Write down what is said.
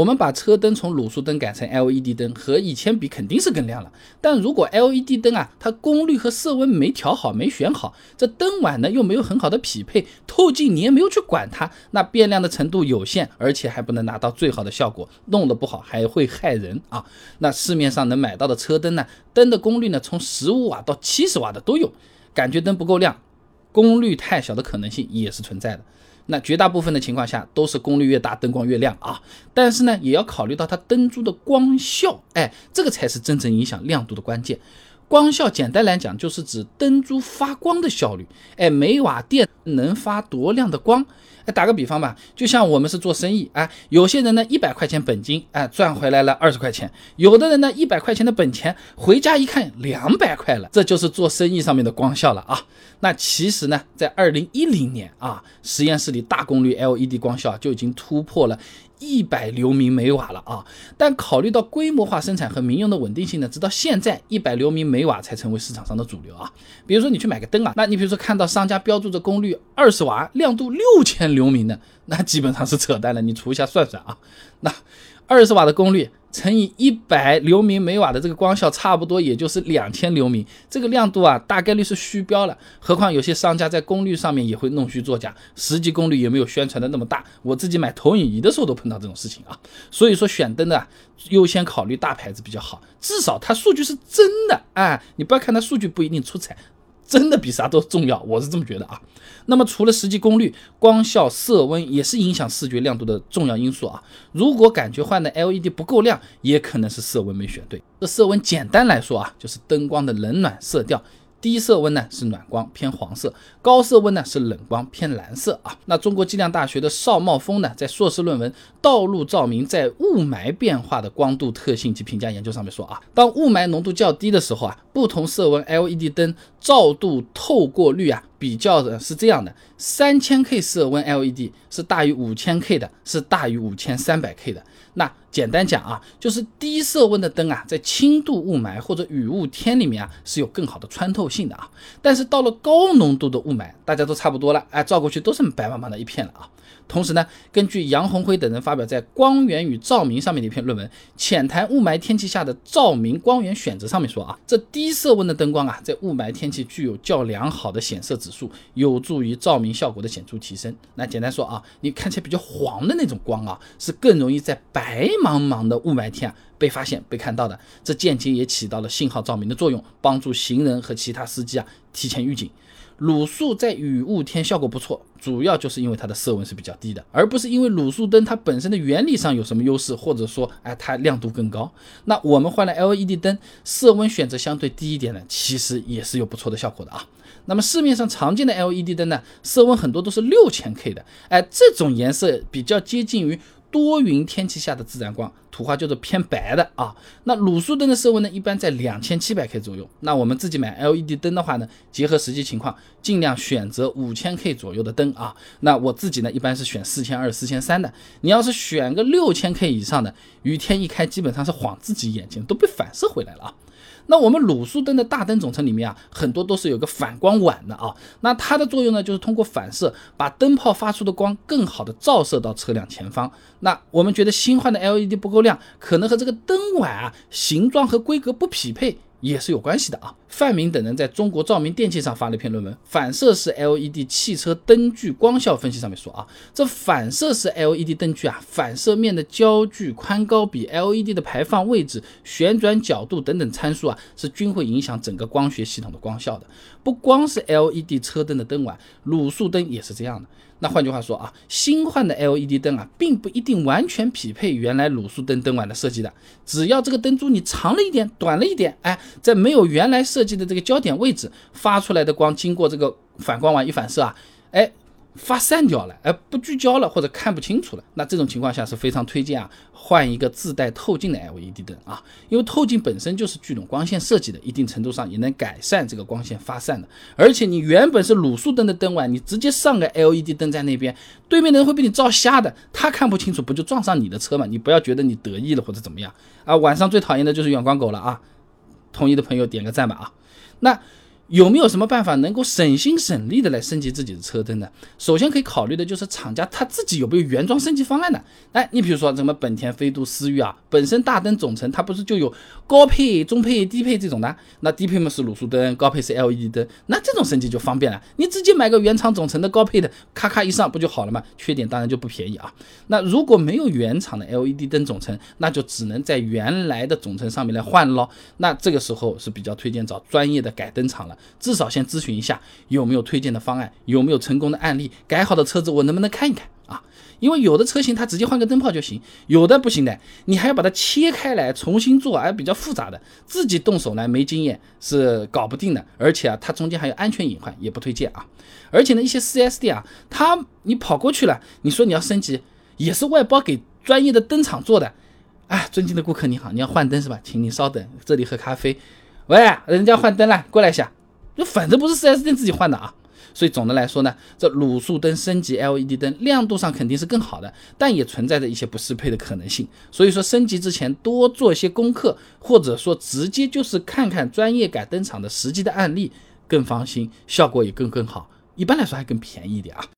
我们把车灯从卤素灯改成 LED 灯，和以前比肯定是更亮了。但如果 LED 灯啊，它功率和色温没调好，没选好，这灯碗呢又没有很好的匹配，透镜你也没有去管它，那变亮的程度有限，而且还不能拿到最好的效果，弄得不好还会害人啊。那市面上能买到的车灯呢，灯的功率呢从15瓦到70瓦的都有，感觉灯不够亮，功率太小的可能性也是存在的。那绝大部分的情况下都是功率越大灯光越亮啊，但是呢也要考虑到它灯珠的光效，这个才是真正影响亮度的关键。光效简单来讲就是指灯珠发光的效率，每瓦电能发多亮的光。打个比方吧，就像我们是做生意啊，有些人呢100块钱本金啊赚回来了20块钱，有的人呢100块钱的本钱回家一看200块了，这就是做生意上面的光效了啊。那其实呢，在2010年啊，实验室里大功率 LED 光效就已经突破了100流明每瓦了啊，但考虑到规模化生产和民用的稳定性呢，直到现在100流明每瓦才成为市场上的主流啊。比如说你去买个灯啊，那你比如说看到商家标注着功率20瓦，亮度6000流明的，那基本上是扯淡了，你除一下算算啊。那20瓦的功率乘以100流明每瓦的这个光效，差不多也就是2000流明，这个亮度啊大概率是虚标了。何况有些商家在功率上面也会弄虚作假，实际功率也没有宣传的那么大，我自己买投影仪的时候都碰到这种事情啊。所以说选灯的优先考虑大牌子比较好，至少它数据是真的啊，你不要看它数据不一定出彩，真的比啥都重要，我是这么觉得啊。那么除了实际功率，光效、色温也是影响视觉亮度的重要因素啊。如果感觉换的 LED 不够亮，也可能是色温没选对。这色温简单来说啊，就是灯光的冷暖色调。低色温呢是暖光偏黄色，高色温呢是冷光偏蓝色啊。那中国计量大学的邵茂峰呢，在硕士论文《道路照明在雾霾变化的光度特性及评价研究》上面说啊，当雾霾浓度较低的时候啊，不同色温 LED 灯照度透过率啊比较的是这样的， 3000K 色温 LED 是大于 5000K 的，是大于 5300K 的。那简单讲啊，就是低色温的灯啊，在轻度雾霾或者雨雾天里面啊，是有更好的穿透性的啊。但是到了高浓度的雾霾，大家都差不多了，照过去都是白茫茫的一片了啊。同时呢，根据杨红辉等人发表在《光源与照明》上面的一篇论文《浅谈雾霾天气下的照明光源选择》上面说啊，这低色温的灯光啊，在雾霾天气具有较良好的显色指数，有助于照明效果的显著提升。那简单说啊，你看起来比较黄的那种光啊，是更容易在白茫茫的雾霾天啊被发现、被看到的。这间接也起到了信号照明的作用，帮助行人和其他司机啊提前预警。卤素在雨雾天效果不错，主要就是因为它的色温是比较低的，而不是因为卤素灯它本身的原理上有什么优势，或者说它亮度更高。那我们换了 LED 灯，色温选择相对低一点呢，其实也是有不错的效果的啊。那么市面上常见的 LED 灯呢，色温很多都是 6000K 的，这种颜色比较接近于多云天气下的自然光，土话就是偏白的啊。那卤素灯的色温呢，一般在 2700K 左右。那我们自己买 LED 灯的话呢，结合实际情况，尽量选择 5000K 左右的灯啊。那我自己呢，一般是选 4200、4300 的。你要是选个 6000K 以上的，雨天一开，基本上是晃自己眼睛，都被反射回来了啊。那我们卤素灯的大灯总成里面啊，很多都是有个反光碗的啊。那它的作用呢，就是通过反射，把灯泡发出的光更好的照射到车辆前方。那我们觉得新换的 LED 不够亮，可能和这个灯碗啊形状和规格不匹配，也是有关系的啊。范明等人在《中国照明电器》上发了一篇论文《反射式 LED 汽车灯具光效分析》，上面说啊，这反射式 LED 灯具啊，反射面的焦距、宽高比、 LED 的排放位置、旋转角度等等参数啊，是均会影响整个光学系统的光效的。不光是 LED 车灯的灯碗，卤素灯也是这样的。那换句话说啊，新换的 LED 灯啊，并不一定完全匹配原来卤素灯灯碗的设计的。只要这个灯珠你长了一点、短了一点，在没有原来设计的这个焦点位置，发出来的光经过这个反光碗一反射啊，发散掉了，不聚焦了，或者看不清楚了。那这种情况下是非常推荐啊，换一个自带透镜的 LED 灯啊，因为透镜本身就是聚拢光线设计的，一定程度上也能改善这个光线发散的。而且你原本是卤素灯的灯碗，你直接上个 LED 灯在那边，对面的人会被你照瞎的，他看不清楚，不就撞上你的车嘛？你不要觉得你得意了或者怎么样啊。晚上最讨厌的就是远光狗了啊，同意的朋友点个赞吧啊。那有没有什么办法能够省心省力的来升级自己的车灯呢？首先可以考虑的就是厂家他自己有没有原装升级方案呢？哎，你比如说什么本田飞度、思域啊，本身大灯总成它不是就有高配、中配、低配这种的？那低配嘛是卤素灯，高配是 LED 灯，那这种升级就方便了，你直接买个原厂总成的高配的，咔咔一上不就好了吗？缺点当然就不便宜啊。那如果没有原厂的 LED 灯总成，那就只能在原来的总成上面来换咯。那这个时候是比较推荐找专业的改灯厂了。至少先咨询一下有没有推荐的方案，有没有成功的案例，改好的车子我能不能看一看啊？因为有的车型它直接换个灯泡就行，有的不行的，你还要把它切开来重新做，还比较复杂的，自己动手呢没经验是搞不定的，而且啊，它中间还有安全隐患，也不推荐啊。而且呢，一些 4S 店啊，你跑过去了，你说你要升级，也是外包给专业的灯厂做的。哎，尊敬的顾客你好，你要换灯是吧？请你稍等，这里喝咖啡。喂，人家换灯了，过来一下。反正不是 4S 店自己换的啊，所以总的来说呢，这卤素灯升级 LED 灯亮度上肯定是更好的，但也存在着一些不适配的可能性。所以说升级之前多做一些功课，或者说直接就是看看专业改灯厂的实际的案例，更放心，效果也更好，一般来说还更便宜一点啊。